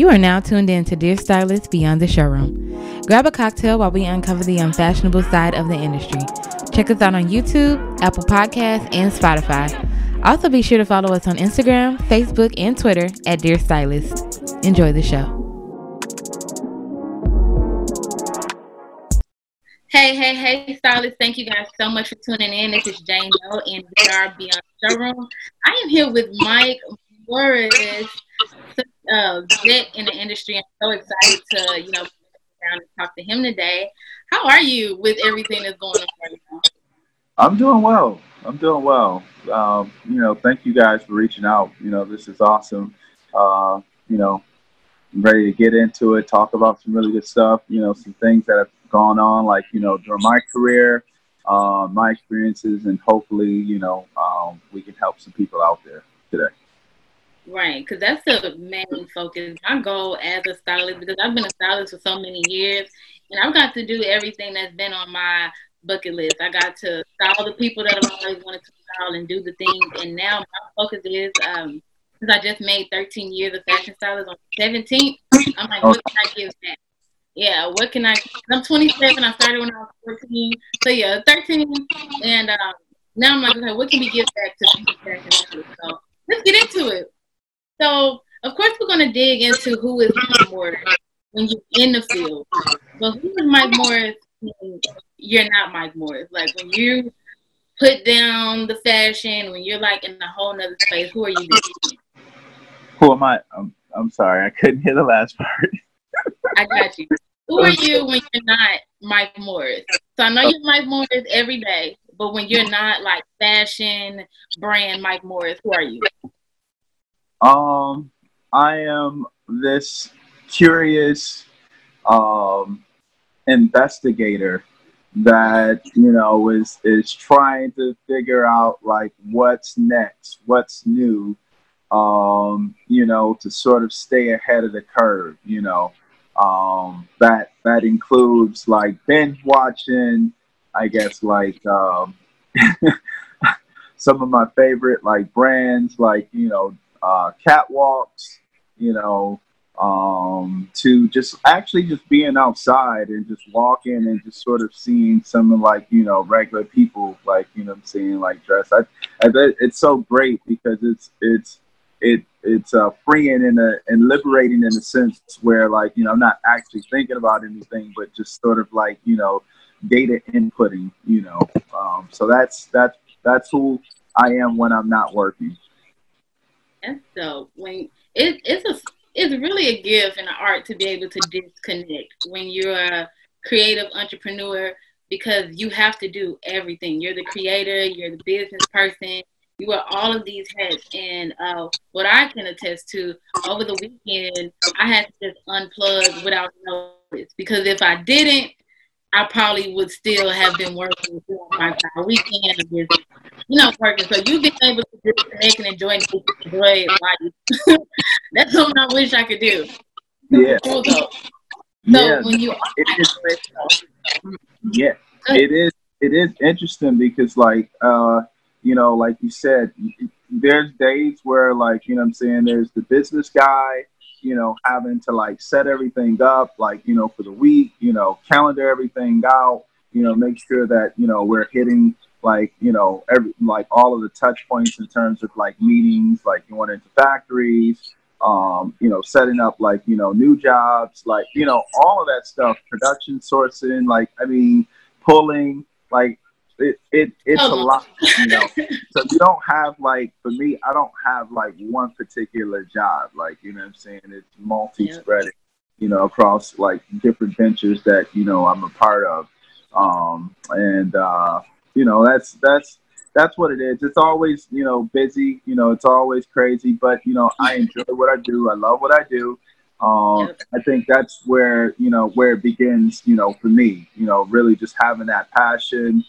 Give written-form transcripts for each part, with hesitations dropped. You are now tuned in to Dear Stylists Beyond the Showroom. Grab a cocktail while we uncover the unfashionable side of the industry. Check us out on YouTube, Apple Podcasts, and Spotify. Also be sure to follow us on Instagram, Facebook, and Twitter at Dear Stylists. Enjoy the show. Hey, stylists. Thank you guys so much for tuning in. This is Jane Doe, and we are Beyond the Showroom. I am here with Mike Morris, such a vet in the industry. I'm so excited to, talk to him today. How are you with everything that's going on right now? I'm doing well. Thank you guys for reaching out. This is awesome. I'm ready to get into it, talk about some really good stuff, some things that have gone on, like, during my career, my experiences, and hopefully, we can help some people out there today. Right, because that's the main focus. My goal as a stylist, because I've been a stylist for so many years, and I've got to do everything that's been on my bucket list. I got to style the people that I've always wanted to style and do the things, and now my focus is, since I just made 13 years of fashion stylist on the 17th, I'm like, what can I give back? Yeah, what can I? I'm 27. I started when I was 14. So, 13. And now I'm like, okay, what can we give back to fashion stylist? So, let's get into it. So, of course, we're going to dig into who is Mike Morris when you're in the field. But who is Mike Morris when you're not Mike Morris? Like, when you put down the fashion, when you're, like, in a whole nother space, who are you being? Who am I? I'm sorry. I couldn't hear the last part. I got you. Who are you when you're not Mike Morris? So I know you're Mike Morris every day, but when you're not like fashion brand Mike Morris, who are you? I am this curious investigator that, is trying to figure out like what's next, what's new. To sort of stay ahead of the curve, that includes like binge watching, I guess, like, some of my favorite like brands, like, catwalks, to just actually just being outside and just walking and just sort of seeing some of like, regular people, like, like dress. It's so great because it's freeing and liberating in a sense where like, I'm not actually thinking about anything, but just sort of like, data inputting, so that's who I am when I'm not working. And so when it's really a gift and an art to be able to disconnect when you're a creative entrepreneur, because you have to do everything. You're the creator, you're the business person. You wear all of these hats, and what I can attest to, over the weekend, I had to just unplug without notice, because if I didn't, I probably would still have been working for my weekend of just, working. So you've been able to disconnect and enjoy life. That's something I wish I could do. Yeah. Cool, though. So when you it is interesting because like, like you said, there's days where like, there's the business guy, having to like set everything up, like, for the week, calendar everything out, make sure that, we're hitting like, all of the touch points in terms of like meetings, like going into factories, setting up like, new jobs, like, all of that stuff, production sourcing, like, pulling, like, It's a lot, So you don't have like, for me, I don't have like one particular job. Like, it's multi-spreading, across like different ventures that, I'm a part of. That's what it is. It's always, busy, it's always crazy, but, I enjoy what I do. I love what I do. I think that's where, where it begins, for me, really just having that passion,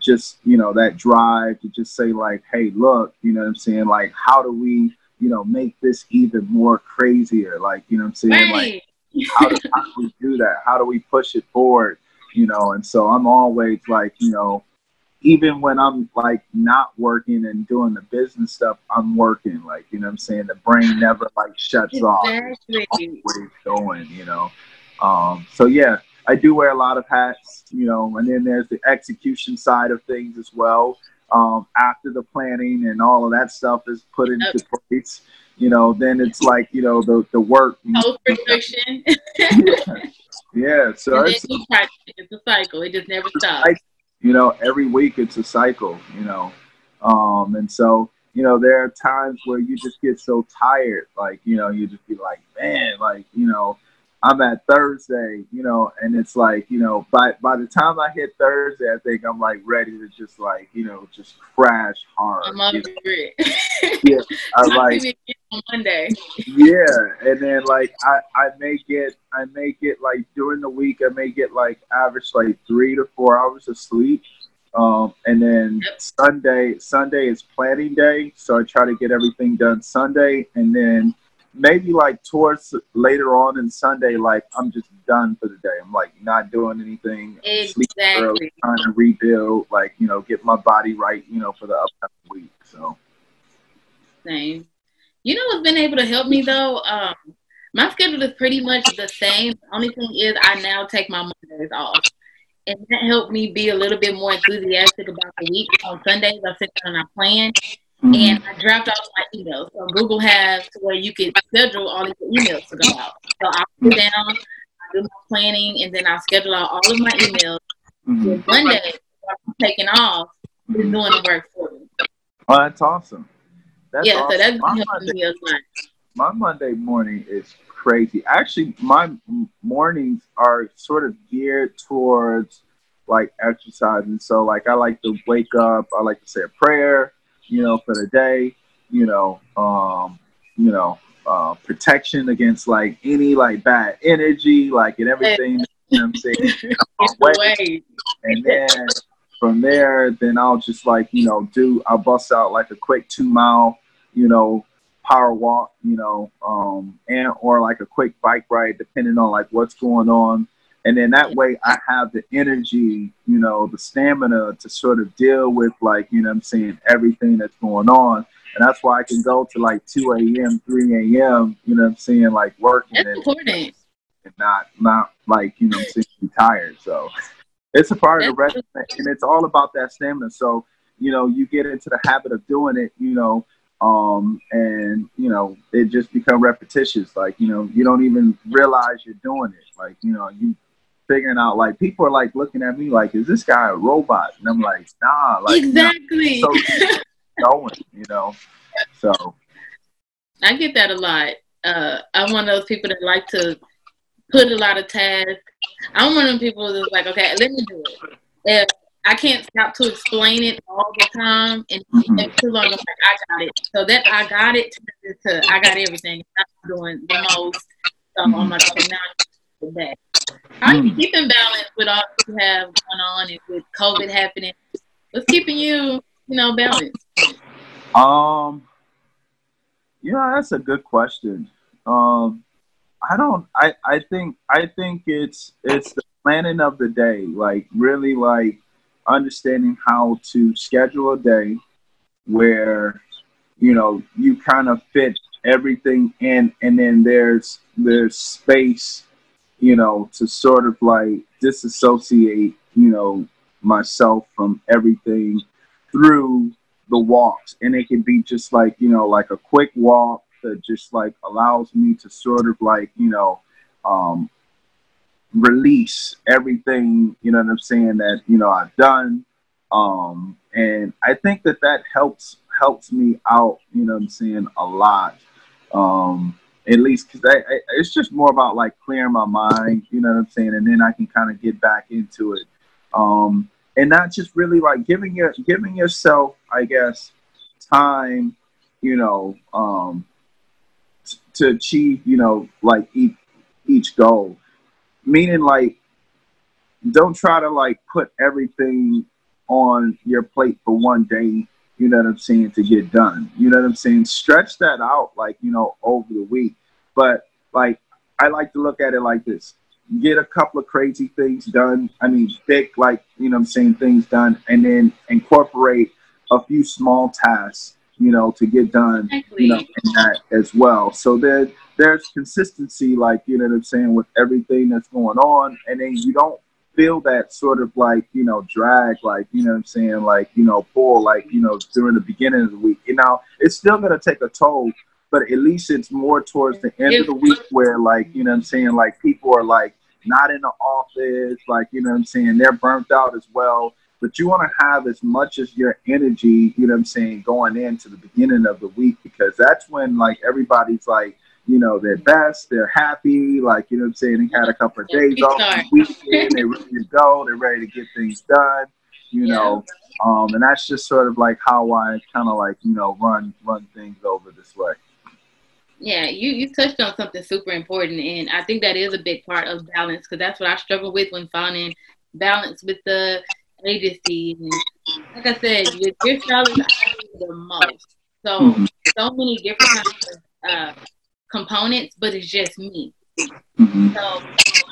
just, that drive to just say like, hey, look, like, how do we, make this even more crazier? Like, right. Like, how do we do that? How do we push it forward? And so I'm always like, even when I'm like not working and doing the business stuff, I'm working, like, you know what I'm saying? The brain never like shuts off. Exactly. It's always going, you know? So yeah, I do wear a lot of hats, you know, and then there's the execution side of things as well. After the planning and all of that stuff is put into place, you know, then it's like, you know, the work. Post-production. Yeah. So it's a cycle. It just never stops. You know, every week it's a cycle, you know. And so, you know, there are times where you just get so tired. Like, you know, you just be like, man, like, you know, I'm at Thursday, you know, and it's like, you know, by the time I hit Thursday, I think I'm like ready to just like, you know, just crash hard. I'm on the grid. Yeah. I like on Monday. Yeah. And then like I may get like during the week, I may get like average like 3 to 4 hours of sleep. And then Sunday is planning day. So I try to get everything done Sunday, and then maybe like towards later on in Sunday, like I'm just done for the day. I'm like not doing anything. Exactly. Early, trying to rebuild, like, you know, get my body right, you know, for the upcoming week. So. Same. You know what's been able to help me though? My schedule is pretty much the same. The only thing is I now take my Mondays off. And that helped me be a little bit more enthusiastic about the week. On Sundays, I sit down and I plan. Mm-hmm. And I dropped off my emails. So Google has to where you can schedule all of your emails to go out. So I sit down, I do my planning, and then I schedule out all of my emails. Mm-hmm. And Monday, I'm taking off, mm-hmm. and doing the work for me. Oh, that's awesome. That's awesome. So that's helping me a lot. My Monday morning is crazy. Actually, my mornings are sort of geared towards like exercising. So like I like to wake up, I like to say a prayer, you know, for the day, protection against like any like bad energy, like, and everything, you know what I'm saying? And then from there, then I'll just like, you know, I'll bust out like a quick 2 mile, you know, power walk, you know, and or like a quick bike ride, depending on like what's going on. And then that way I have the energy, you know, the stamina to sort of deal with, like, you know what I'm saying, everything that's going on. And that's why I can go to like 2 a.m., 3 a.m., you know what I'm saying, like working. That's important. And not like, you know what I'm saying, be tired. So it's a part of the rest. And it's all about that stamina. So, you know, you get into the habit of doing it, you know, and, you know, it just become repetitious. Like, you know, you don't even realize you're doing it. Like, you know, you figuring out, like, people are like looking at me like, is this guy a robot? And I'm like, nah, like, exactly. No, so going, you know. So I get that a lot. I'm one of those people that like to put a lot of tasks. I'm one of those people that's like, okay, let me do it. If I can't stop to explain it all the time, and mm-hmm. it takes too long. I'm like, I got it. So that I got it turns into I got everything. I'm doing the most stuff on my own now. I'm back. How are you keeping balance with all you have going on and with COVID happening? What's keeping you, you know, balanced? You know, that's a good question. I think it's the planning of the day, like really like understanding how to schedule a day where, you know, you kind of fit everything in, and then there's space, you know, to sort of like disassociate, you know, myself from everything through the walks. And it can be just like, you know, like a quick walk that just like allows me to sort of like, you know, release everything, you know what I'm saying, that, you know, I've done. And I think that helps me out, you know what I'm saying, a lot. At least, because it's just more about like clearing my mind, you know what I'm saying, and then I can kind of get back into it, and not just really like giving yourself, I guess, time, you know, to achieve, you know, like each goal. Meaning, like, don't try to like put everything on your plate for one day, you know what I'm saying, to get done. You know what I'm saying? Stretch that out, like, you know, over the week. But, like, I like to look at it like this. get a couple of crazy things done. I mean, thick, like, you know what I'm saying, things done, and then incorporate a few small tasks, you know, to get done, exactly. You know, in that as well. So there's consistency, like, you know what I'm saying, with everything that's going on. And then you don't feel that sort of, like, you know, drag, like, you know what I'm saying, like, you know, pull, like, you know, during the beginning of the week. You know, it's still going to take a toll, but at least it's more towards the end of the week where, like, you know what I'm saying, like, people are, like, not in the office, like, you know what I'm saying, they're burnt out as well. But you want to have as much as your energy, you know what I'm saying, going into the beginning of the week, because that's when, like, everybody's, like, you know, their best, they're happy, like, you know what I'm saying, they had a couple of days off the weekend, they're ready to go, they're ready to get things done, you know. And that's just sort of, like, how I kind of, like, you know, run things over this way. Yeah, you touched on something super important, and I think that is a big part of balance, because that's what I struggle with when finding balance with the agency. And like I said, with Dear Stylists, I do the most. So many different kinds of components, but it's just me. So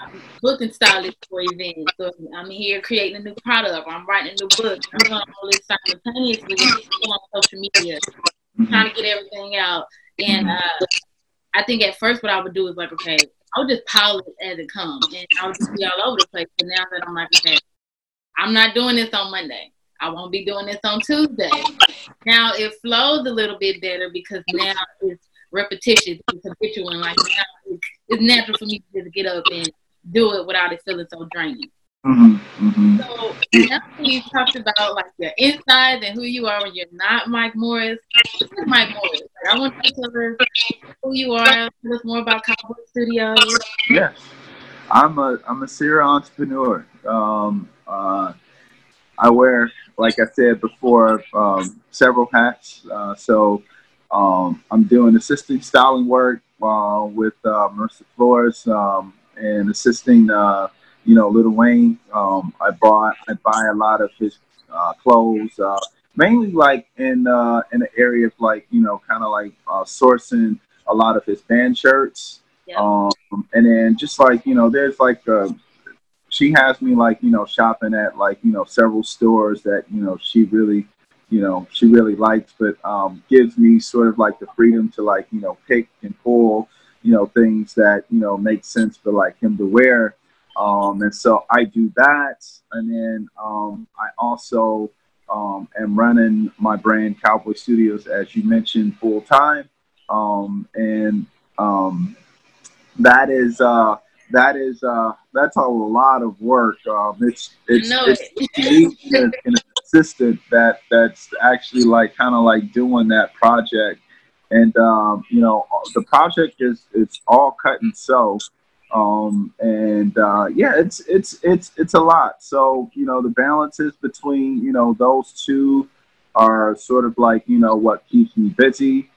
I'm booking stylists for events, so I'm here creating a new product, I'm writing a new book, I'm doing all this simultaneously on social media, trying to get everything out. And I think at first what I would do is, like, okay, I would just pile it as it comes, and I would just be all over the place. But now that I'm like, okay, I'm not doing this on Monday, I won't be doing this on Tuesday. Now it flows a little bit better because now it's repetitious, it's habitual, and, like, now it's natural for me to just get up and do it without it feeling so draining. So now you talked about, like, your insides and who you are when you're not Mike Morris. This is Mike Morris. Like, I want you to cover who you are. Tell us more about Cowboy Studios. Yes, I'm a serial entrepreneur. I wear, like I said before, several hats. I'm doing assisting styling work with Marissa Flores and assisting. You know, Lil Wayne, I buy a lot of his clothes, mainly, like, in the area of, like, you know, kind of, like, sourcing a lot of his band shirts. Yeah. And then just, like, you know, there's, like, she has me, like, you know, shopping at, like, you know, several stores that, you know, she really likes, but gives me sort of, like, the freedom to, like, you know, pick and pull, you know, things that, you know, make sense for, like, him to wear. And so I do that, and then I also am running my brand Cowboy Studios, as you mentioned, full time, and that's a lot of work. It's unique and assistant that's actually, like, kind of, like, doing that project, and you know, the project it's all cut and sew. It's a lot. So, you know, the balances between, you know, those two are sort of, like, you know, what keeps me busy.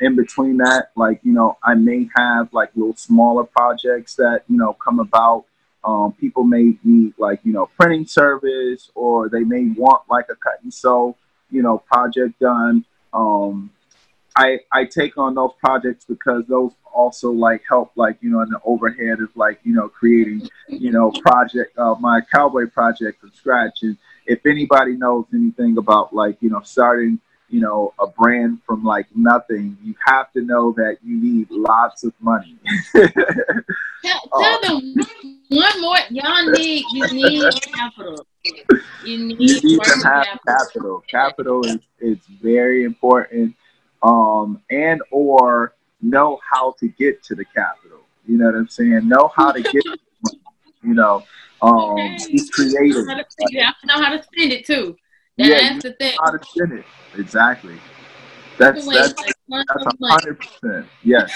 In between that, like, you know, I may have, like, little smaller projects that, you know, come about. People may need, like, you know, printing service, or they may want, like, a cut and sew, you know, project done. I take on those projects because those also, like, help, like, you know, in the overhead of, like, you know, creating, you know, project my Cowboy project from scratch. And if anybody knows anything about, like, you know, starting, you know, a brand from, like, nothing, you have to know that you need lots of money. Tell them one more. You need capital. You need to have capital. Capital is very important. And or know how to get to the capital. You know what I'm saying? Know how to get, you know, be creative. I know how to spend it too. That's the thing. How to spend it. Exactly. That's 100%. Yes.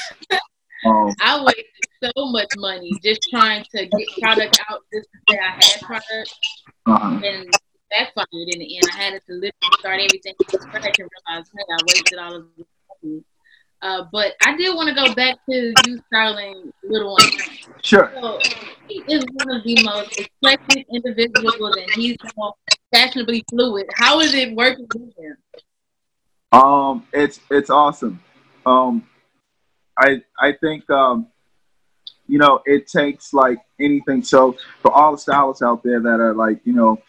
I wasted so much money just trying to get product out just to say I had product. And backfired in the end. I had to literally start everything from scratch and realize, hey, I wasted all of this money. But I did want to go back to you styling Lil Wayne. Sure. So, he is one of the most eclectic individuals, and he's more fashionably fluid. How is it working with him? It's awesome. I think you know, it takes like anything. So for all the stylists out there that are like, you know,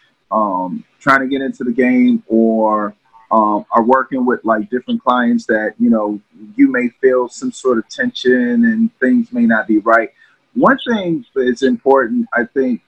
trying to get into the game, or are working with like different clients that, you know, you may feel some sort of tension and things may not be right. One thing that's important, I think,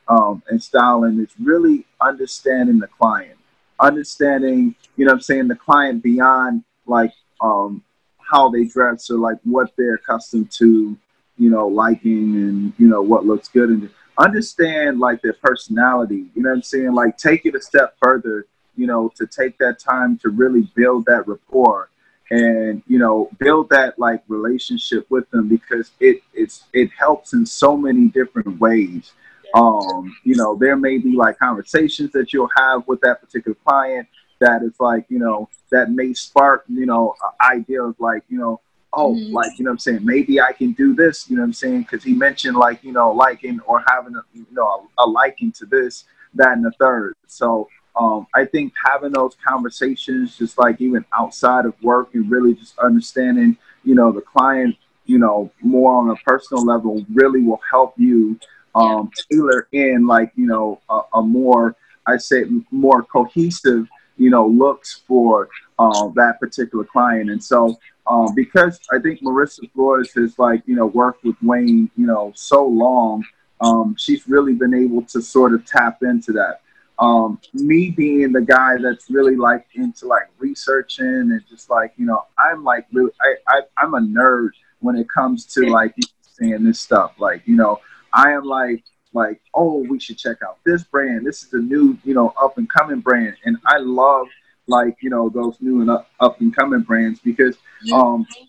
in styling is really understanding the client, understanding, you know what I'm saying, the client beyond like how they dress or like what they're accustomed to, you know, liking and, you know, what looks good, and understand like their personality, you know what I'm saying? Like take it a step further, you know, to take that time to really build that rapport and, you know, build that like relationship with them, because it helps in so many different ways. You know, there may be like conversations that you'll have with that particular client that it's like, you know, that may spark, you know, an idea of like, you know, oh, mm-hmm. like, you know what I'm saying, maybe I can do this, you know what I'm saying? Because he mentioned like, you know, liking or having a, you know, a liking to this, that, and the third. So I think having those conversations, just like even outside of work, and really just understanding, you know, the client, you know, more on a personal level really will help you tailor in like, you know, a more, I say more cohesive, you know, looks for that particular client. And so because I think Marissa Flores has like, you know, worked with Wayne, you know, so long, she's really been able to sort of tap into that. Me being the guy that's really like into like researching and just like, you know, I'm like really, I'm a nerd when it comes to like saying this stuff. Like, you know, I am like, oh, we should check out this brand. This is a new, you know, up and coming brand. And I love like, you know, those new and up and coming brands, because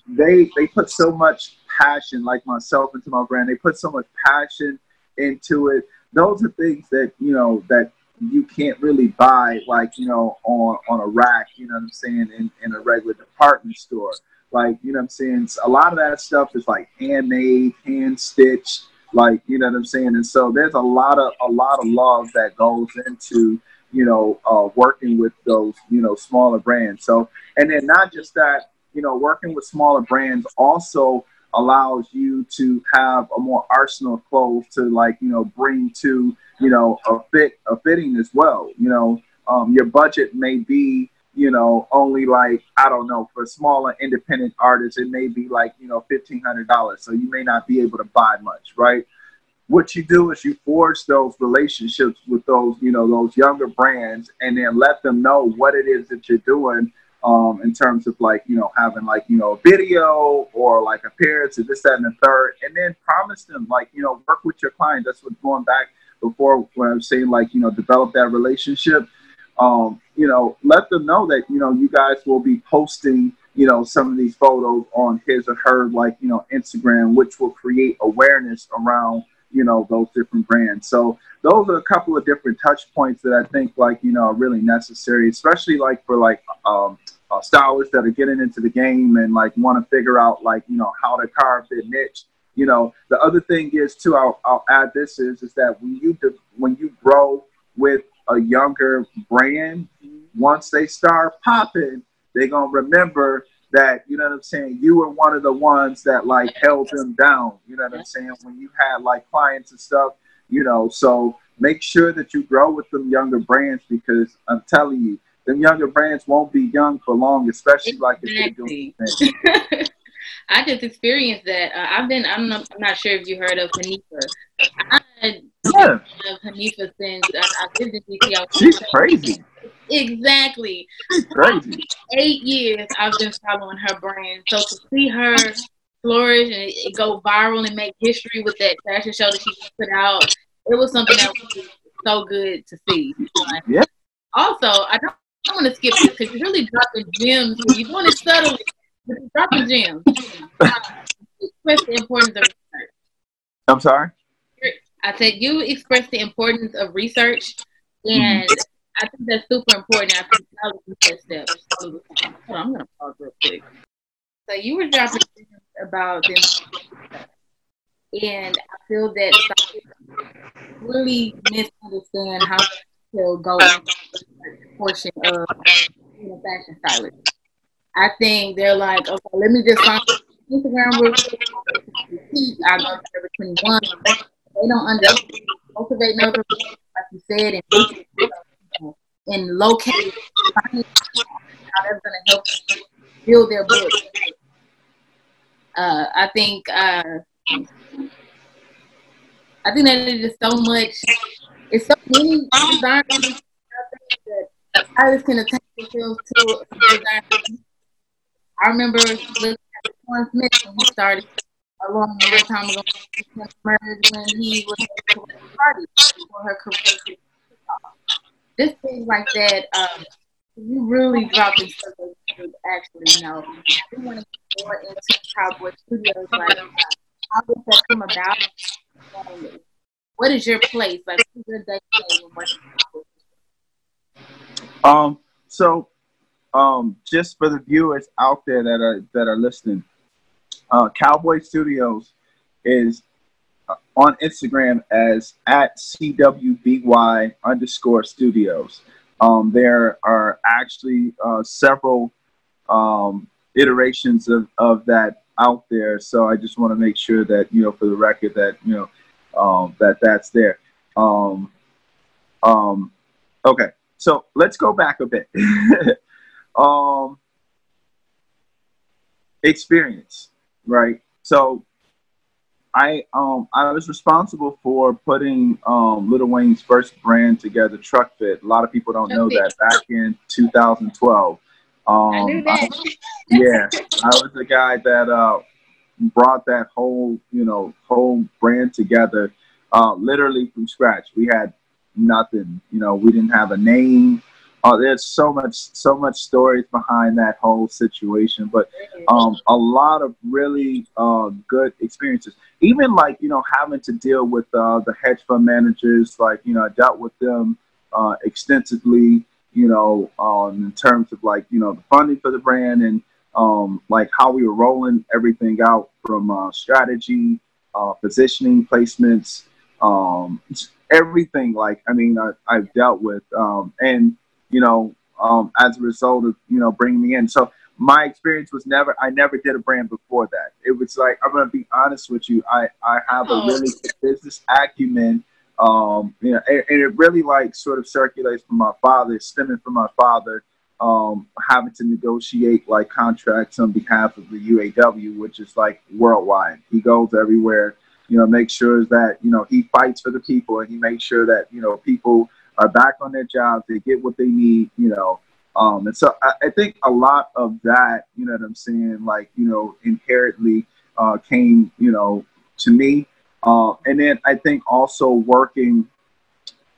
they put so much passion, like myself, into my brand. They put so much passion into it. Those are things that, you know, that you can't really buy like, you know, on a rack, you know what I'm saying, in a regular department store. Like, you know what I'm saying, so a lot of that stuff is like handmade, hand stitched, like, you know what I'm saying? And so there's a lot of love that goes into, you know, working with those, you know, smaller brands. So, and then not just that, you know, working with smaller brands also allows you to have a more arsenal of clothes to like, you know, bring to, you know, a fitting as well. You know, your budget may be, you know, only like, I don't know, for smaller independent artists, it may be like, you know, $1,500. So you may not be able to buy much, right? What you do is you forge those relationships with those, you know, those younger brands, and then let them know what it is that you're doing in terms of like, you know, having like, you know, a video or like appearance and this, that, and the third, and then promise them like, you know, work with your client. That's what's going back before when I was saying like, you know, develop that relationship. You know, let them know that, you know, you guys will be posting, you know, some of these photos on his or her, like, you know, Instagram, which will create awareness around, you know, those different brands. So those are a couple of different touch points that I think like, you know, are really necessary, especially like for like stylists that are getting into the game and like want to figure out like, you know, how to carve their niche. You know, the other thing is too, I'll add this is that when you grow with a younger brand, once they start popping, they're going to remember that, you know what I'm saying, you were one of the ones that like held them down, you know what I'm saying, when you had like clients and stuff, you know. So make sure that you grow with them younger brands, because I'm telling you, them younger brands won't be young for long, especially like if they're doing things. I just experienced that. I'm not sure if you heard of Hanifa. I've heard of Hanifa since I lived in DC. She's crazy. Exactly. She's crazy. 8 years I've been following her brand. So to see her flourish and it go viral and make history with that fashion show that she put out, it was something that was so good to see. But yeah. Also, I don't want to skip this because you're really dropping gems. You're doing it subtly. Drop the gems. Express the importance of research. I'm sorry? I said you express the importance of research, and I think that's super important. I think that was the steps. Hold on, I'm going to pause real quick. So you were dropping gems about them, and I feel that really misunderstand how to go into the portion of being a fashion stylist. I think they're like, okay, let me just find Instagram rules. I love Forever 21. They don't understand cultivating other people, like you said, and locate how that's going to help build their book. I think that it is so much. It's so many design that artists can attach themselves to design. I remember looking at Sean Smith when he started a long time ago when he was at the party for her career. This thing like that, you really drop into what you actually know. We want to get more into Cowboy Studios, like how does that come about? What is your place? Like, what's your day when working? So, just for the viewers out there that are listening, Cowboy Studios is on Instagram as @CWBY_studios. There are actually several iterations of that out there. So I just want to make sure that, you know, for the record that, you know, that's there. Okay, so let's go back a bit. Experience, right? So I was responsible for putting Lil Wayne's first brand together, Trukfit. A lot of people don't know that. Back in 2012. I knew that. I was the guy that brought that whole brand together, literally from scratch. We had nothing. You know, we didn't have a name. There's so much stories behind that whole situation, but a lot of really good experiences. Even like, you know, having to deal with the hedge fund managers, like, you know, I dealt with them extensively, you know, in terms of like, you know, the funding for the brand and like how we were rolling everything out from strategy, positioning, placements, everything. Like, I mean, I've dealt with and you know, as a result of, you know, bringing me in. So my experience was I never did a brand before that. It was like, I'm going to be honest with you. I have a really good business acumen. You know, and it really like sort of circulates from my father, stemming from my father, having to negotiate like contracts on behalf of the UAW, which is like worldwide. He goes everywhere, you know, make sure that, you know, he fights for the people and he makes sure that, you know, people are back on their jobs, they get what they need, you know. And so I think a lot of that, you know what I'm saying, like, you know, inherently came, you know, to me. And then I think also working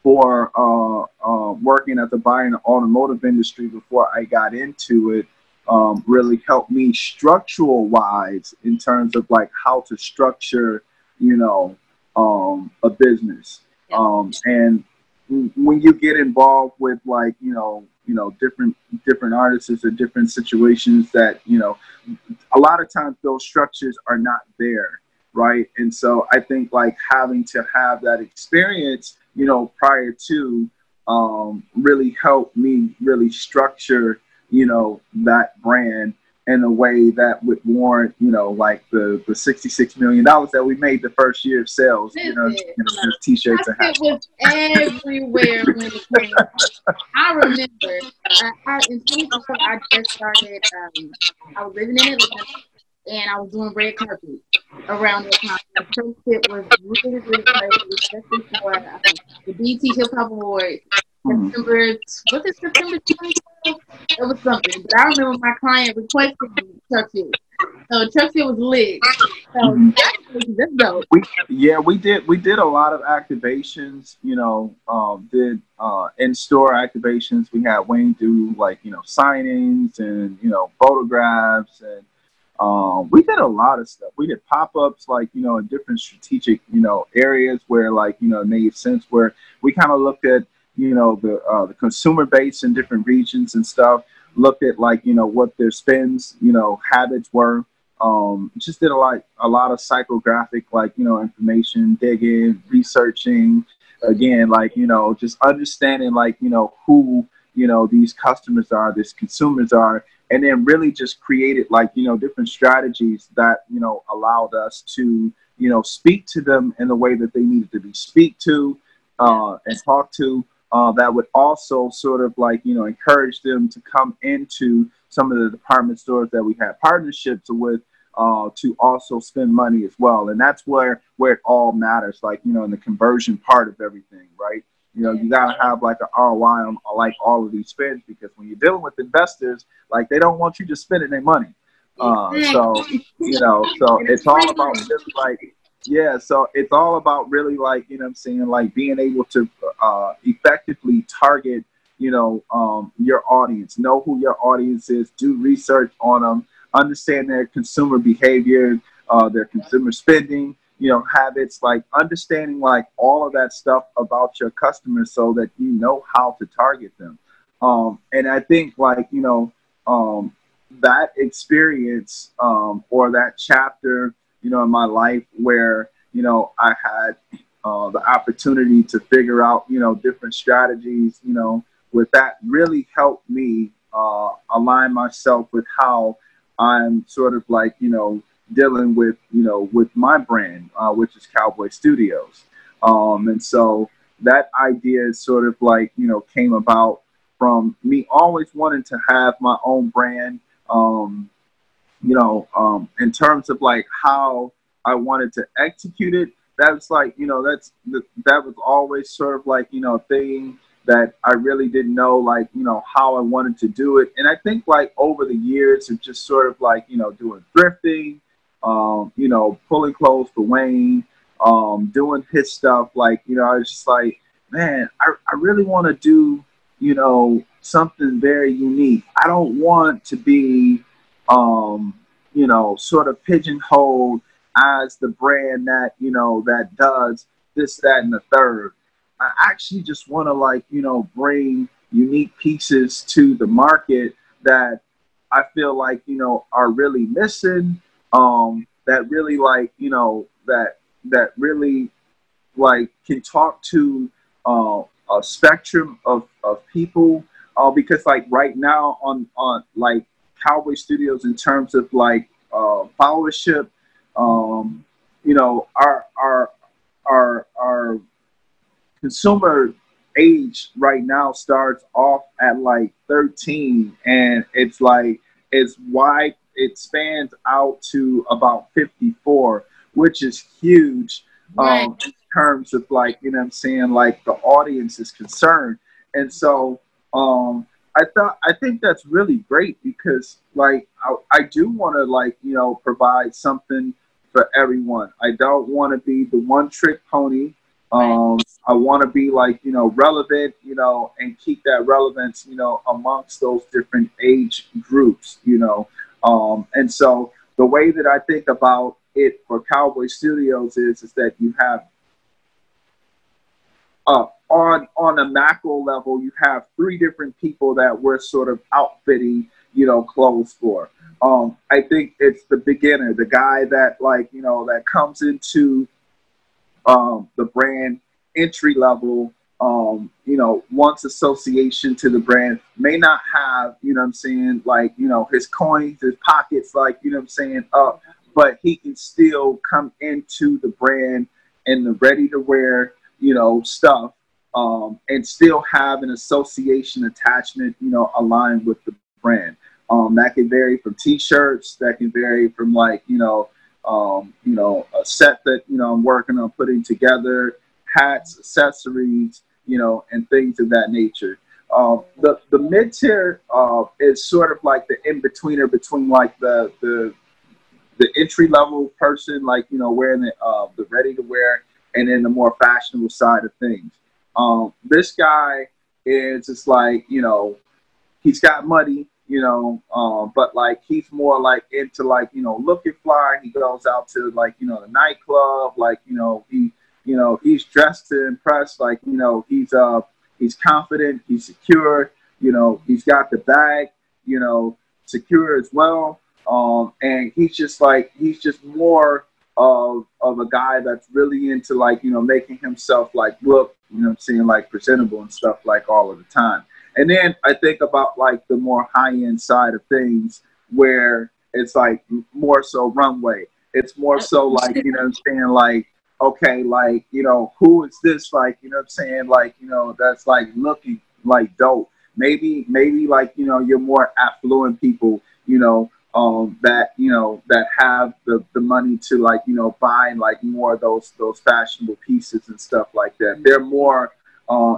at the buyer in the automotive industry before I got into it really helped me structural-wise in terms of, like, how to structure, you know, a business. And when you get involved with like, you know, different artists or different situations that, you know, a lot of times those structures are not there. Right. And so I think like having to have that experience, you know, prior to really helped me really structure, you know, that brand in a way that would warrant, you know, like the $66 million that we made the first year of sales, you know T-shirts and hats. It was everywhere when it came. I remember, in 2004, I just started, I was living in Atlanta, and I was doing red carpet around the time. The first hit was really, really crazy, especially for the BET Hip Hop Awards. September 2012? It was something. But I remember my client requested Trukfit. So Trukfit was lit. So that's dope. We did a lot of activations, you know, did in-store activations. We had Wayne do like, you know, signings and, you know, photographs and we did a lot of stuff. We did pop-ups, like, you know, in different strategic, you know, areas where like, you know, it made sense where we kind of looked at, you know, the consumer base in different regions and stuff, looked at like, you know, what their spends, you know, habits were, just did a lot of psychographic, like, you know, information, digging, researching, again, like, you know, just understanding like, you know, who, you know, these customers are, these consumers are, and then really just created, like, you know, different strategies that, you know, allowed us to, you know, speak to them in the way that they needed to be speak to and talk to. That would also sort of, like, you know, encourage them to come into some of the department stores that we had partnerships with to also spend money as well. And that's where it all matters, like, you know, in the conversion part of everything, right? You know, you got to have, like, an ROI on, like, all of these spends, because when you're dealing with investors, like, they don't want you just spending their money. So, you know, so it's all about just, like, yeah, so it's all about really, like, you know what I'm saying, like, being able to effectively target, you know, your audience, know who your audience is, do research on them, understand their consumer behavior, their consumer spending, you know, habits, like, understanding, like, all of that stuff about your customers so that you know how to target them. And I think, like, you know, that experience or that chapter, you know, in my life where, you know, I had the opportunity to figure out, you know, different strategies, you know, with that really helped me align myself with how I'm sort of, like, you know, dealing with, you know, with my brand, which is Cowboy Studios. And so that idea sort of, like, you know, came about from me always wanting to have my own brand, you know, in terms of, like, how I wanted to execute it. That was, like, you know, that was always sort of, like, you know, a thing that I really didn't know, like, you know, how I wanted to do it. And I think, like, over the years of just sort of, like, you know, doing thrifting, you know, pulling clothes for Wayne, doing his stuff, like, you know, I was just like, man, I really want to do, you know, something very unique. I don't want to be, you know, sort of pigeonholed as the brand that, you know, that does this, that, and the third. I actually just want to, like, you know, bring unique pieces to the market that I feel like, you know, are really missing, that really, like, you know, that really, like, can talk to a spectrum of people, because, like, right now on like Cowboy Studios, in terms of, like, followership, you know, our consumer age right now starts off at, like, 13, and it's, like, it's wide, it spans out to about 54, which is huge, right, in terms of, like, you know what I'm saying, like, the audience is concerned. And so I think that's really great, because, like, I do want to, like, you know, provide something for everyone. I don't want to be the one trick pony. I want to be, like, you know, relevant, you know, and keep that relevance, you know, amongst those different age groups, you know. And so the way that I think about it for Cowboy Studios is that you have on a macro level, you have three different people that we're sort of outfitting, you know, clothes for. I think it's the beginner, the guy that, like, you know, that comes into the brand entry level, you know, wants association to the brand, may not have, you know what I'm saying, like, you know, his coins, his pockets, like, you know what I'm saying, up, but he can still come into the brand and the ready to wear, you know, stuff, and still have an association attachment, you know, aligned with the brand. That can vary from t-shirts, that can vary from, like, you know, a set that, you know, I'm working on putting together, hats, accessories, you know, and things of that nature. The mid-tier is sort of like the in-betweener between, like, the entry-level person, like, you know, wearing the ready-to-wear, and then the more fashionable side of things. This guy is just, like, you know, he's got money, you know, but, like, he's more, like, into, like, you know, looking fly. He goes out to, like, you know, the nightclub, like, you know, he's dressed to impress, like, you know, he's confident, he's secure, you know, he's got the bag, you know, secure as well. And he's just, like, he's just more of a guy that's really into, like, you know, making himself, like, look, you know what I'm saying, like, presentable and stuff, like, all of the time. And then I think about like the more high-end side of things where it's like more so runway. It's more so like, you know what I'm saying? Like, okay, like, you know, who is this? Like, you know what I'm saying? Like, you know, that's like looking like dope. Maybe like, you know, you're more affluent people, you know, that, you know, that have the money to like, you know, buy like more of those fashionable pieces and stuff like that. They're more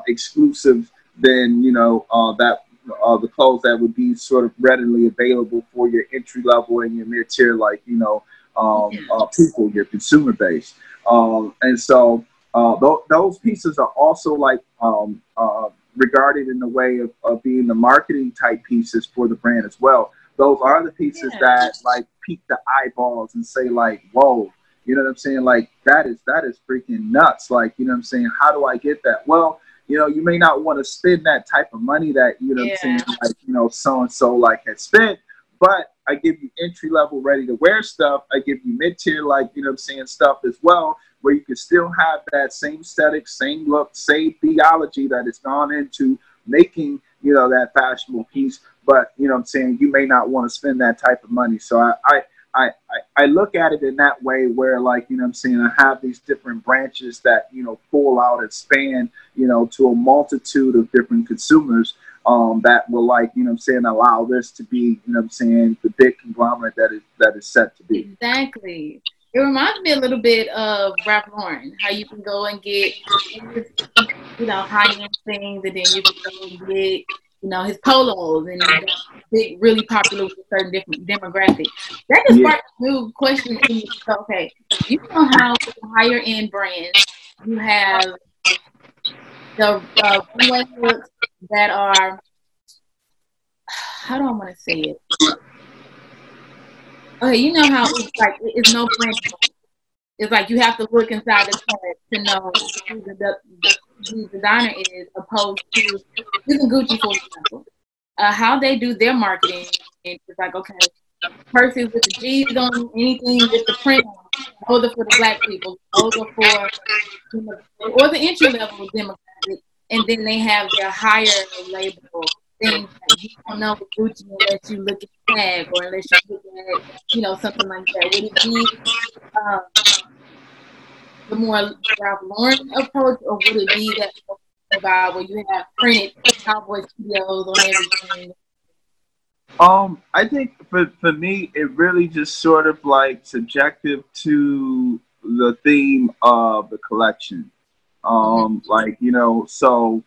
exclusive than, you know, the clothes that would be sort of readily available for your entry level and your mid tier, like, you know, people, your consumer base. And so those pieces are also like regarded in the way of being the marketing type pieces for the brand as well. Those are the pieces that like pique the eyeballs and say like, whoa, you know what I'm saying? Like that is freaking nuts. Like, you know what I'm saying? How do I get that? Well, you know, you may not want to spend that type of money that, you know what I'm saying? Like, you know, so-and-so like has spent, but I give you entry level ready to wear stuff. I give you mid tier, like, you know what I'm saying? Stuff as well, where you can still have that same aesthetic, same look, same theology that has gone into making, you know, that fashionable piece. But, you know what I'm saying, you may not want to spend that type of money. So I look at it in that way where, like, you know what I'm saying, I have these different branches that, you know, pull out and span, you know, to a multitude of different consumers that will, like, you know what I'm saying, allow this to be, you know what I'm saying, the big conglomerate that is set to be. Exactly. It reminds me a little bit of Ralph Lauren, how you can go and get, you know, high-end things, and then you can go and get, you know, his polos and big, really popular with certain different demographics. That just sparked a new question to me. Okay, you know how higher end brands, you have the runway looks that are, how do I want to say it? Okay, you know how it's like, it's no brand. It's like you have to look inside the closet to know who the designer is, opposed to using Gucci, for example. How they do their marketing is like, okay, purses with the G's on, anything with the print on, those are for the black people, those are for, you know, or the entry level demographic, and then they have their higher label things that you don't know with Gucci unless you look at the tag or unless you look at, you know, something like that. Would it be the more Ralph Lauren approach, or would it be that about where you have printed Cowboy Studios on everything? I think for me, it really just sort of like subjective to the theme of the collection. Like, you know, so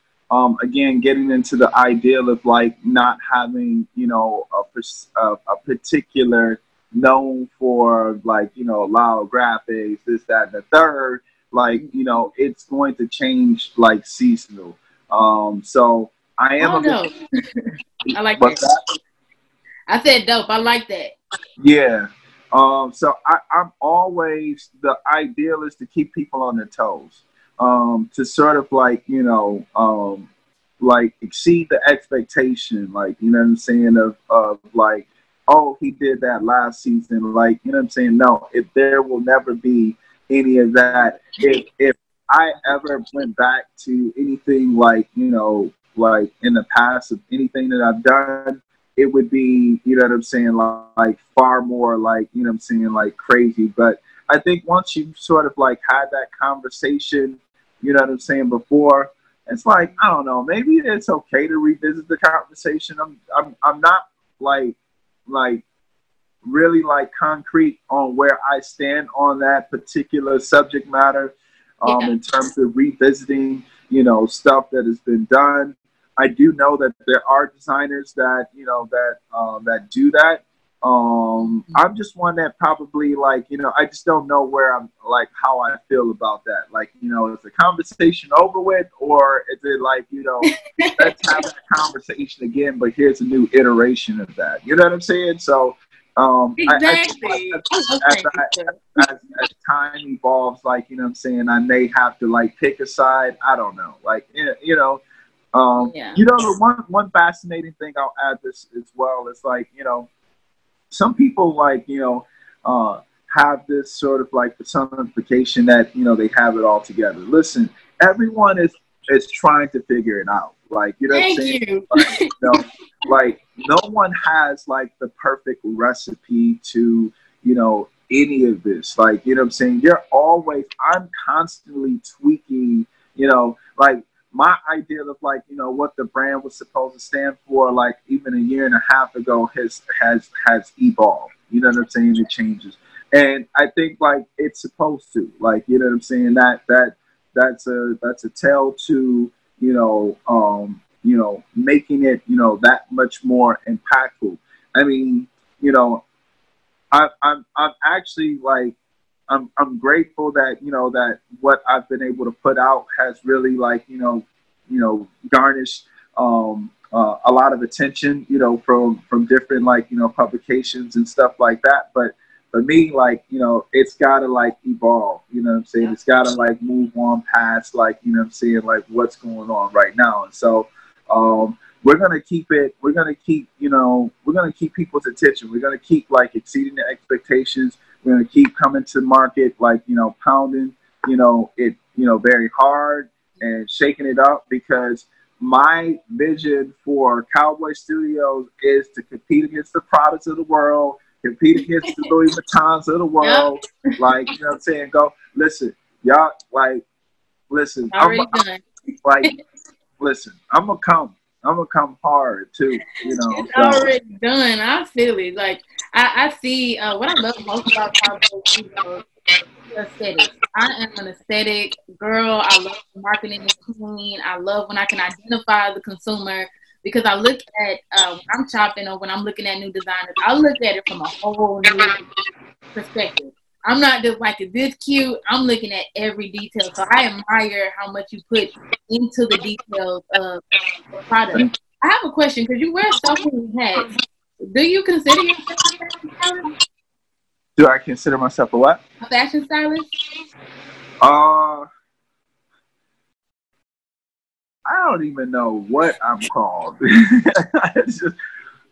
again, getting into the ideal of like not having, you know, a particular known for like, you know, loud graphics, this, that, and the third, like, you know, it's going to change like seasonal. So I am I like that. I said dope. I like that. Yeah. So I'm always, the ideal is to keep people on their toes. To sort of like, you know, like exceed the expectation, like, you know what I'm saying, of like, oh, he did that last season. Like, you know what I'm saying? No, if there will never be any of that. If I ever went back to anything like, you know, like in the past of anything that I've done, it would be, you know what I'm saying, like far more like, you know what I'm saying, like crazy. But I think once you've sort of like had that conversation, you know what I'm saying, before, it's like, I don't know, maybe it's okay to revisit the conversation. I'm not like really like concrete on where I stand on that particular subject matter in terms of revisiting, you know, stuff that has been done. I do know that there are designers that, you know, that do that. I'm just one that probably like, you know, I just don't know where I'm like, how I feel about that. Like, you know, is the conversation over with, or is it like, you know, let's have that conversation again, but here's a new iteration of that. You know what I'm saying? So, exactly. As time evolves, like, you know what I'm saying, I may have to like pick a side. I don't know. Like, you know, you know, the one fascinating thing I'll add this as well is like, you know, some people like, you know, have this sort of like personification that, you know, they have it all together. Listen, everyone is is trying to figure it out. Like, you know what I'm saying? Like, you know, like, no one has, like, the perfect recipe to, you know, any of this. Like, you know what I'm saying? I'm constantly tweaking, you know, like, my idea of, like, you know, what the brand was supposed to stand for, like, even a year and a half ago has evolved. You know what I'm saying? It changes. And I think, like, it's supposed to. Like, you know what I'm saying? That's a tell to, you know, making it, you know, that much more impactful. I mean, you know, I'm actually, like, I'm grateful that, you know, that what I've been able to put out has really, like, you know, garnished a lot of attention, you know, from different, like, you know, publications and stuff like that. But for me, like, you know, it's got to, like, evolve, you know what I'm saying? It's got to, like, move on past, like, you know what I'm saying, like, what's going on right now. And so we're going to keep it, we're going to keep people's attention. We're going to keep, like, exceeding their expectations. We're going to keep coming to market, like, you know, pounding, you know, it, you know, very hard and shaking it up, because my vision for Cowboy Studios is to compete against the products of the world, compete against the Louis Vuittons of the world. Yep. Like, you know what I'm saying? Go, listen, y'all, like, listen. I'm going to come. I'm going to come hard, too. You know, it's already done. I feel it. Like, I see what I love most about Cowboy Studios is aesthetics. I am an aesthetic girl. I love marketing and clean. I love when I can identify the consumer, because I look at, when I'm shopping or when I'm looking at new designers, I look at it from a whole new perspective. I'm not just like, is this cute? I'm looking at every detail. So I admire how much you put into the details of the product. I have a question, because you wear so many hats. Do you consider yourself a fashion stylist? Do I consider myself a what? A fashion stylist? I don't even know what I'm called. It's just,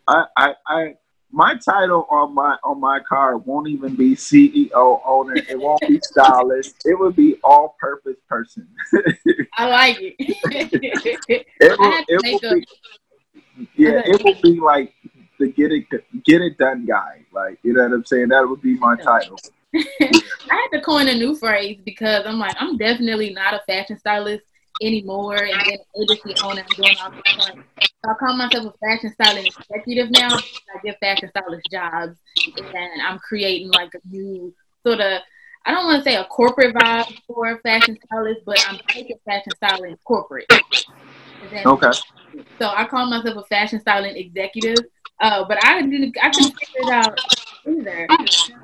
I my title on my card won't even be CEO, owner. It won't be stylist. It would be all-purpose person. I like it. It will be like the get it done guy. Like, you know what I'm saying? That would be my title. I had to coin a new phrase, because I'm like, I'm definitely not a fashion stylist anymore, and then agency owner and doing all this stuff. So I call myself a fashion stylist executive now. I get fashion stylist jobs, and I'm creating, like, a new sort of, I don't want to say a corporate vibe for fashion stylists, but I'm taking fashion styling corporate. Okay. So I call myself a fashion styling executive, but I couldn't figure it out either.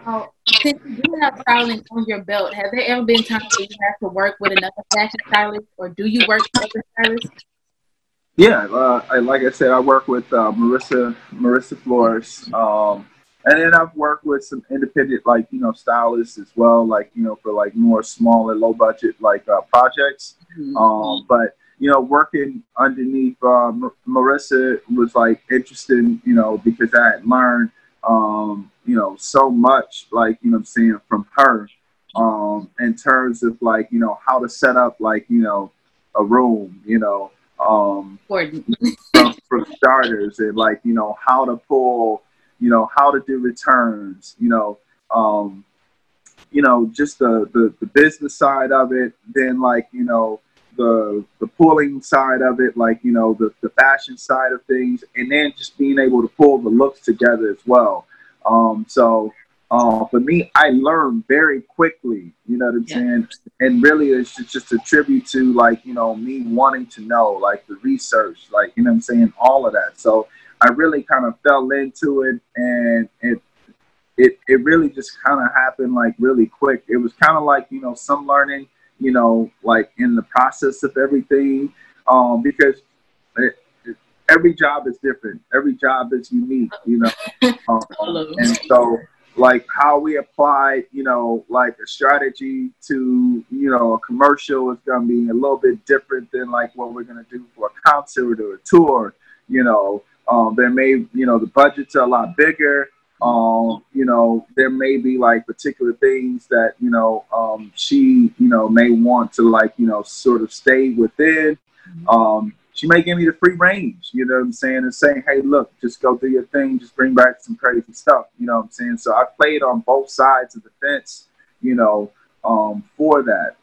So, since you do have styling on your belt, has there ever been times that you have to work with another fashion stylist, or do you work with other stylists? Yeah, like I said, I work with Marissa Flores, and then I've worked with some independent, like, you know, stylists as well, like, you know, for, like, more smaller, low budget, like, projects. Mm-hmm. But, you know, working underneath Marissa was, like, interesting, you know, because I had learned, you know, so much, like, you know what I'm saying, from her, in terms of, like, you know, how to set up, like, you know, a room, you know, from starters, and, like, you know, how to pull, you know, how to do returns, you know, just the business side of it, then, like, you know, the pulling side of it, like, you know, the fashion side of things, and then just being able to pull the looks together as well. So for me, I learned very quickly, you know what I'm saying? And really it's just a tribute to, like, you know, me wanting to know, like, the research, like, you know what I'm saying, all of that. So I really kind of fell into it, and it really just kind of happened, like, really quick. It was kind of like, you know, some learning, you know, like, in the process of everything, because every job is different. Every job is unique, you know. And so, like, how we apply, you know, like, a strategy to, you know, a commercial is going to be a little bit different than, like, what we're going to do for a concert or a tour, you know. There may, you know, the budgets are a lot bigger. You know, there may be, like, particular things that, you know, she, you know, may want to, like, you know, sort of stay within. She may give me the free range, you know what I'm saying, and saying, hey, look, just go do your thing, just bring back some crazy stuff, you know what I'm saying? So I played on both sides of the fence, you know, for that.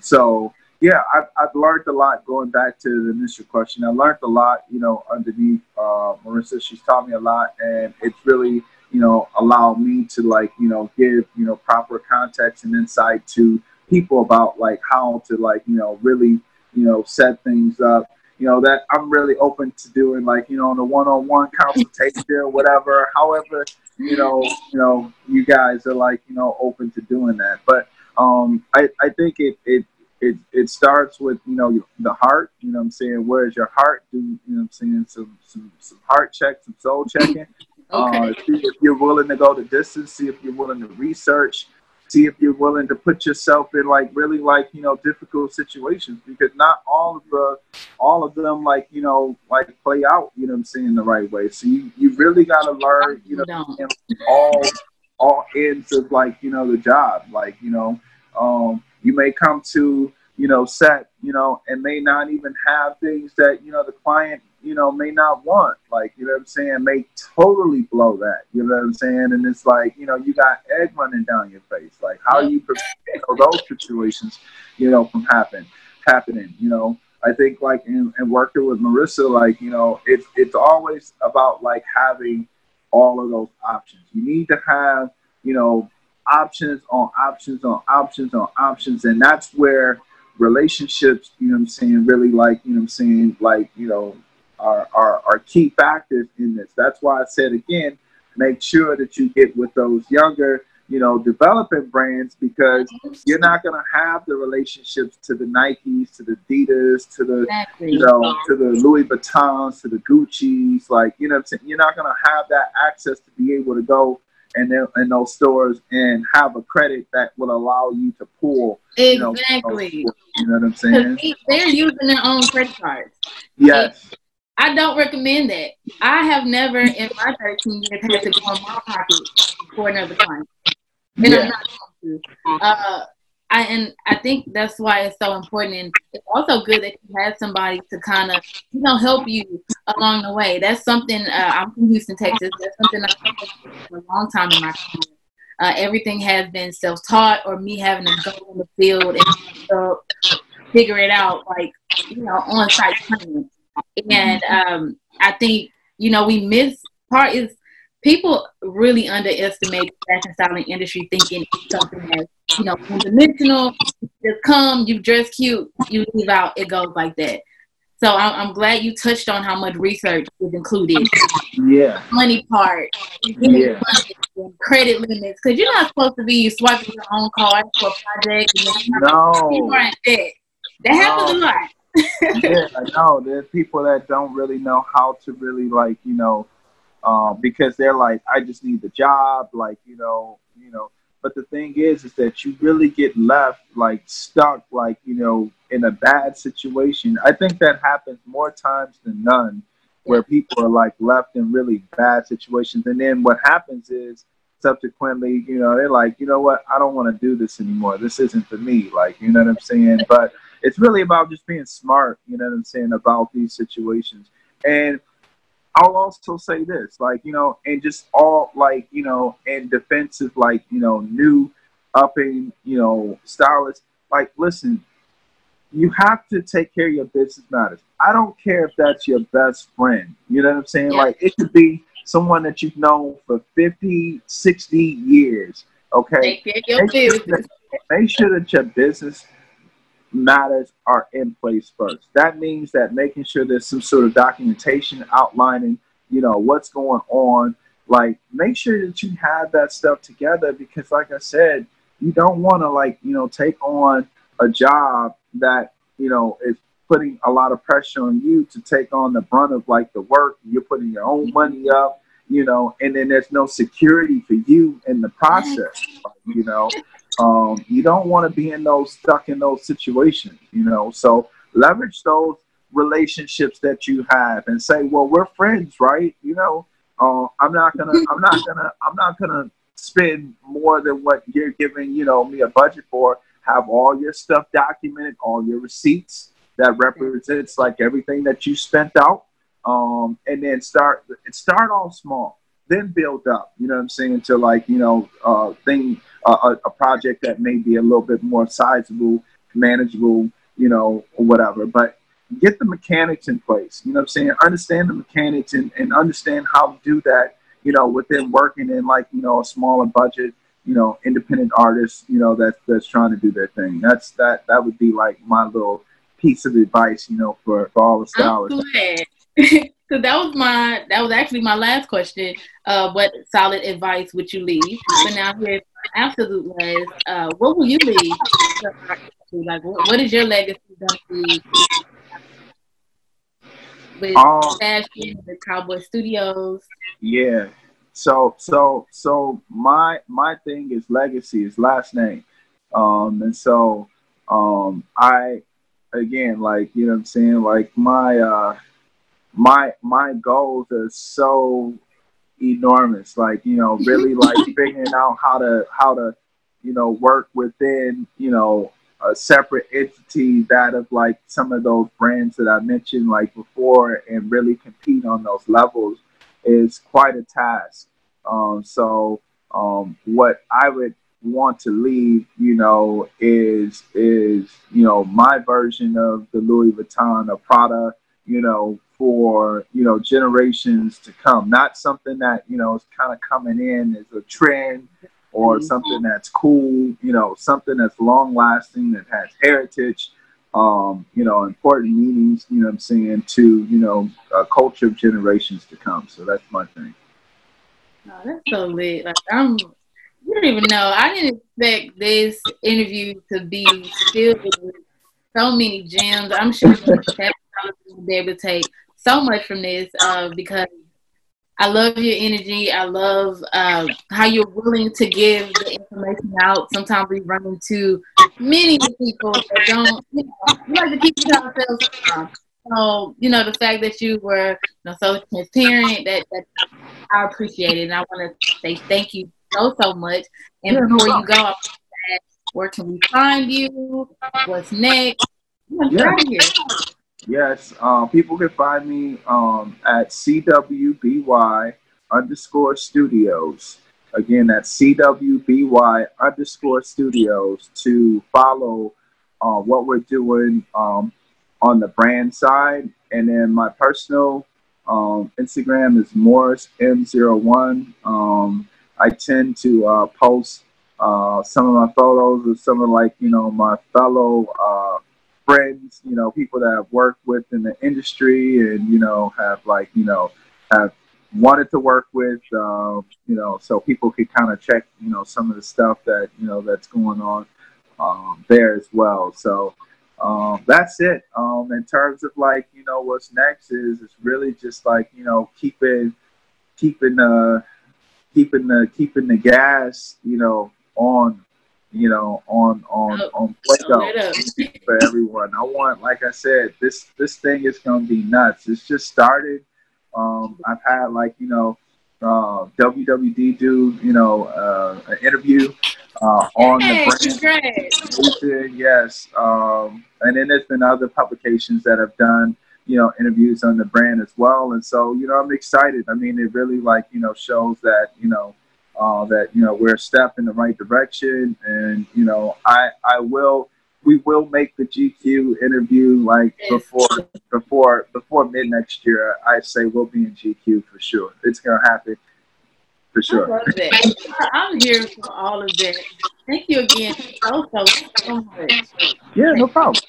So, yeah, I've learned a lot, going back to the initial question. I learned a lot, you know, underneath Marissa. She's taught me a lot, and it's really, you know, allowed me to, like, you know, give, you know, proper context and insight to people about, like, how to, like, you know, really, you know, set things up, you know, that I'm really open to doing, like, you know, on a one-on-one consultation or whatever, however, you know, you guys are, like, you know, open to doing that. But I think it starts with, you know, the heart, you know what I'm saying? Where's your heart? Do, you know what I'm saying? Some heart check, some soul checking. Okay. See if you're willing to go the distance, see if you're willing to research, see if you're willing to put yourself in, like, really, like, you know, difficult situations, because not all of them, like, you know, like, play out, you know what I'm saying, the right way. So you really got to learn, you know, all ends of, like, you know, the job, like, you know, you may come to, you know, set, you know, and may not even have things that, you know, the client, you know, may not want, like, you know what I'm saying, may totally blow that, you know what I'm saying? And it's like, you know, you got egg running down your face, like, how you prevent those situations, you know, from happening, you know? I think, like, in working with Marissa, like, you know, it's always about, like, having all of those options. You need to have, you know, options on options, and that's where relationships, you know what I'm saying, really, like, you know what I'm saying, like, you know, are key factors in this. That's why I said, again, make sure that you get with those younger, you know, developing brands, because you're not going to have the relationships to the Nikes, to the Adidas, to the, exactly, you know, to the Louis Vuittons, to the Gucci's, like, you know what I'm saying? You're not going to have that access to be able to go in those stores and have a credit that will allow you to pull. Exactly. You know what I'm saying? They're using their own credit cards. Yes. Like, I don't recommend that. I have never in my 13 years had to go in my pocket for another client. And yeah. I'm not going to. I think that's why it's so important. And it's also good that you have somebody to kind of, you know, help you along the way. That's something, I'm from Houston, Texas. That's something I've been for a long time in my career. Everything has been self-taught, or me having to go in the field and figure it out, like, you know, on-site training. And I think, you know, we miss part is people really underestimate the fashion styling industry, thinking it's something that's, you know, one-dimensional. You come, you dress cute, you leave out, it goes like that. So I'm glad you touched on how much research is included. Yeah. The money part. Yeah. And credit limits. Because you're not supposed to be swiping your own card for a project. No. That happens a lot. Yeah, I know. There's people that don't really know how to really, like, you know, because they're like, I just need the job, like, you know. But the thing is that you really get left, like, stuck, like, you know, in a bad situation. I think that happens more times than none, where people are, like, left in really bad situations. And then what happens is, subsequently, you know, they're like, you know what, I don't want to do this anymore. This isn't for me, like, you know what I'm saying? But it's really about just being smart, you know what I'm saying, about these situations. And I'll also say this, like, you know, and just all, like, you know, and defensive, like, you know, new upping, you know, stylists, like, listen, you have to take care of your business matters. I don't care if that's your best friend, you know what I'm saying? Yeah. Like, it could be someone that you've known for 50, 60 years, okay? Make sure that your business matters are in place first. That means that making sure there's some sort of documentation outlining, you know, what's going on. Like, make sure that you have that stuff together, because, like I said, you don't want to, like, you know, take on a job that, you know, is putting a lot of pressure on you to take on the brunt of, like, the work. You're putting your own money up, you know, and then there's no security for you in the process, you know. You don't want to be stuck in those situations, you know. So leverage those relationships that you have and say, well, we're friends, right? You know, I'm not gonna spend more than what you're giving, you know, me a budget for. Have all your stuff documented, all your receipts, that represents like everything that you spent out. And then start off small, then build up, you know what I'm saying, to like, you know, a project that may be a little bit more sizable, manageable, you know, or whatever. But get the mechanics in place, you know what I'm saying? Understand the mechanics and understand how to do that, you know, within working in like, you know, a smaller budget, you know, independent artists, you know, that's trying to do their thing. That would be like my little piece of advice, you know, for all the stylists. So that was actually my last question. What solid advice would you leave? But now here's my absolute last. What will you leave? Like, what is your legacy going to be? With fashion, the Cowboy Studios. Yeah. So my thing is legacy, is last name. And so I, again, like, you know what I'm saying? Like my goals are so enormous. Like, you know, really like figuring out how to, you know, work within, you know, a separate entity, that of like some of those brands that I mentioned like before, and really compete on those levels is quite a task. So what I would want to leave, you know, is, you know, my version of the Louis Vuitton or Prada, you know, for, you know, generations to come. Not something that, you know, is kind of coming in as a trend or something that's cool, you know, something that's long lasting, that has heritage, you know, important meanings, you know what I'm saying, to, you know, a culture of generations to come. So that's my thing. Oh, that's so lit. Like, you don't even know. I didn't expect this interview to be filled with so many gems. I'm sure that we'll be able to take so much from this, because I love your energy. I love how you're willing to give the information out. Sometimes we run into many people that don't, you know, we like to keep it to ourselves. So, you know, the fact that you were, you know, so transparent, that I appreciate it. And I want to say thank you so much. And before you go, I want to ask, where can we find you? What's next? Get out of here. Yes, people can find me at CWBY_studios. Again, that's CWBY_studios to follow what we're doing on the brand side. And then my personal Instagram is Morris M01. I tend to post some of my photos of some of, like, you know, my fellow friends, you know, people that I've worked with in the industry and, you know, have like, you know, have wanted to work with, you know, so people could kind of check, you know, some of the stuff that, you know, that's going on there as well. So that's it. In terms of like, you know, what's next is, it's really just like, you know, keeping the gas, you know, on Plato for everyone. I want, like I said, this thing is gonna be nuts. It's just started. I've had like, you know, WWD do, you know, an interview on the brand. Great. Yes. And then there's been other publications that have done, you know, interviews on the brand as well. And so, you know, I'm excited. I mean, it really like, you know, shows that, you know, that, you know, we're a step in the right direction. And, you know, we will make the GQ interview like before mid next year. I say we'll be in GQ for sure. It's going to happen for sure. I love that. I'm here for all of that. Thank you again so much. Yeah, no problem.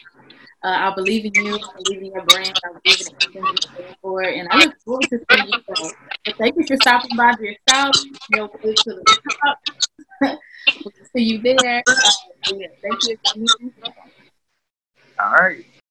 I believe in you. I believe in your brand. I believe in everything you're going for. And I look forward to seeing you go. So thank you for stopping by Dear Stylists. Your way to the top. We'll see you there. Yeah, thank you. All right.